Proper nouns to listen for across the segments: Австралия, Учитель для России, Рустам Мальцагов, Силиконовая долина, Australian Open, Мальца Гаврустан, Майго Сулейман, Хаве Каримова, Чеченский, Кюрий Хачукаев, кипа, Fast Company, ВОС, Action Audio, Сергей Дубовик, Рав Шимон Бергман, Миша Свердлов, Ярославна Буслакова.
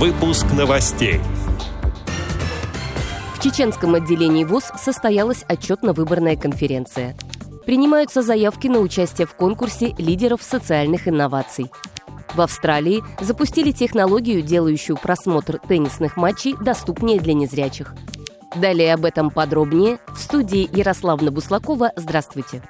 Выпуск новостей. В чеченском отделении ВОС состоялась отчетно-выборная конференция. Принимаются заявки на участие в конкурсе лидеров социальных инноваций. В Австралии запустили технологию, делающую просмотр теннисных матчей доступнее для незрячих. Далее об этом подробнее в студии Ярославна Буслакова. Здравствуйте.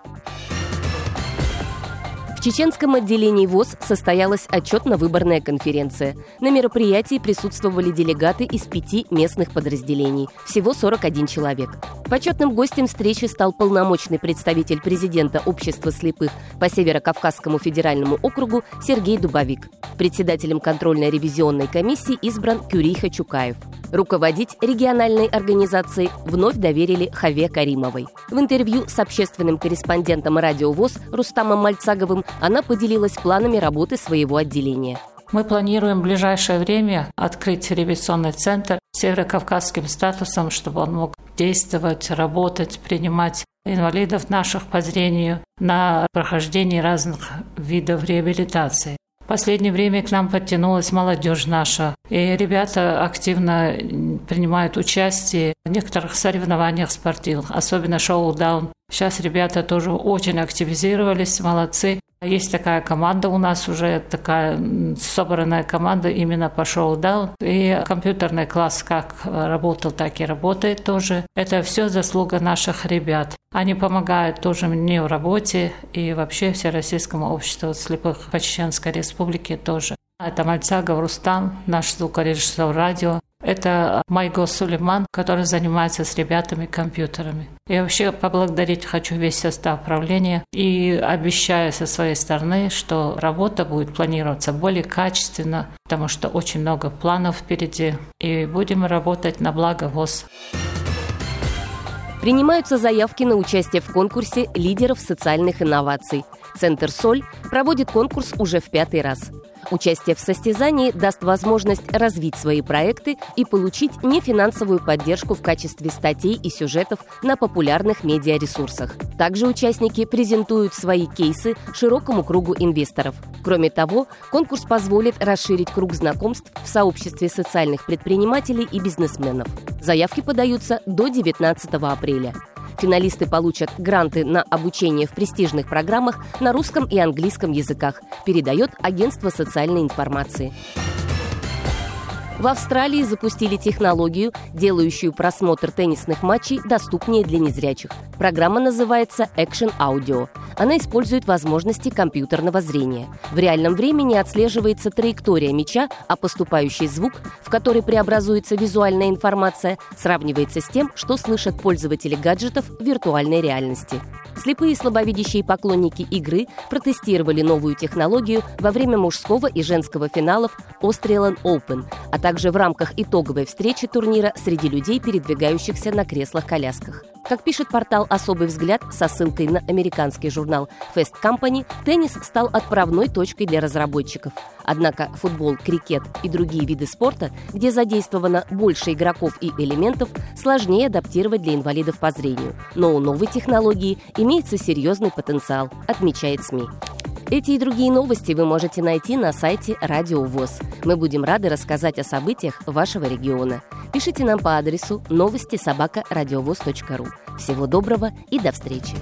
В чеченском отделении ВОС состоялась отчетно-выборная конференция. На мероприятии присутствовали делегаты из 5 местных подразделений. Всего 41 человек. Почетным гостем встречи стал полномочный представитель президента Общества слепых по Северо-Кавказскому федеральному округу Сергей Дубовик. Председателем контрольно-ревизионной комиссии избран Кюрий Хачукаев. Руководить региональной организацией вновь доверили Хаве Каримовой. В интервью с общественным корреспондентом радио ВОС Рустамом Мальцаговым она поделилась планами работы своего отделения. Мы планируем в ближайшее время открыть ревизионный центр с северокавказским статусом, чтобы он мог действовать, работать, принимать инвалидов наших по зрению на прохождение разных видов реабилитации. В последнее время к нам подтянулась молодежь наша, и ребята активно принимают участие в некоторых соревнованиях спортивных, особенно шоу-даун. Сейчас ребята тоже очень активизировались, молодцы. Есть такая команда у нас уже, такая собранная команда именно по шоу-даун. И компьютерный класс как работал, так и работает тоже. Это все заслуга наших ребят. Они помогают тоже мне в работе и вообще Всероссийскому обществу слепых по Чеченской Республике тоже. Это Мальца Гаврустан, наш звукорежиссер радио. Это Майго Сулейман, который занимается с ребятами компьютерами. Я вообще поблагодарить хочу весь состав правления и обещаю со своей стороны, что работа будет планироваться более качественно, потому что очень много планов впереди, и будем работать на благо ВОС. Принимаются заявки на участие в конкурсе лидеров социальных инноваций. Центр «Соль» проводит конкурс уже в 5-й раз. Участие в состязании даст возможность развить свои проекты и получить нефинансовую поддержку в качестве статей и сюжетов на популярных медиаресурсах. Также участники презентуют свои кейсы широкому кругу инвесторов. Кроме того, конкурс позволит расширить круг знакомств в сообществе социальных предпринимателей и бизнесменов. Заявки подаются до 19 апреля. Финалисты получат гранты на обучение в престижных программах на русском и английском языках, передает Агентство социальной информации. В Австралии запустили технологию, делающую просмотр теннисных матчей доступнее для незрячих. Программа называется Action Audio. Она использует возможности компьютерного зрения. В реальном времени отслеживается траектория мяча, а поступающий звук, в который преобразуется визуальная информация, сравнивается с тем, что слышат пользователи гаджетов в виртуальной реальности. Слепые и слабовидящие поклонники игры протестировали новую технологию во время мужского и женского финалов Australian Open, а также в рамках итоговой встречи турнира среди людей, передвигающихся на креслах-колясках. Как пишет портал «Особый взгляд» со ссылкой на американский журнал Fast Company, теннис стал отправной точкой для разработчиков. Однако футбол, крикет и другие виды спорта, где задействовано больше игроков и элементов, сложнее адаптировать для инвалидов по зрению. Но у новой технологии имеется серьезный потенциал, отмечает СМИ. Эти и другие новости вы можете найти на сайте Радио ВОС. Мы будем рады рассказать о событиях вашего региона. Пишите нам по адресу новости@радиовос.ру. Всего доброго и до встречи!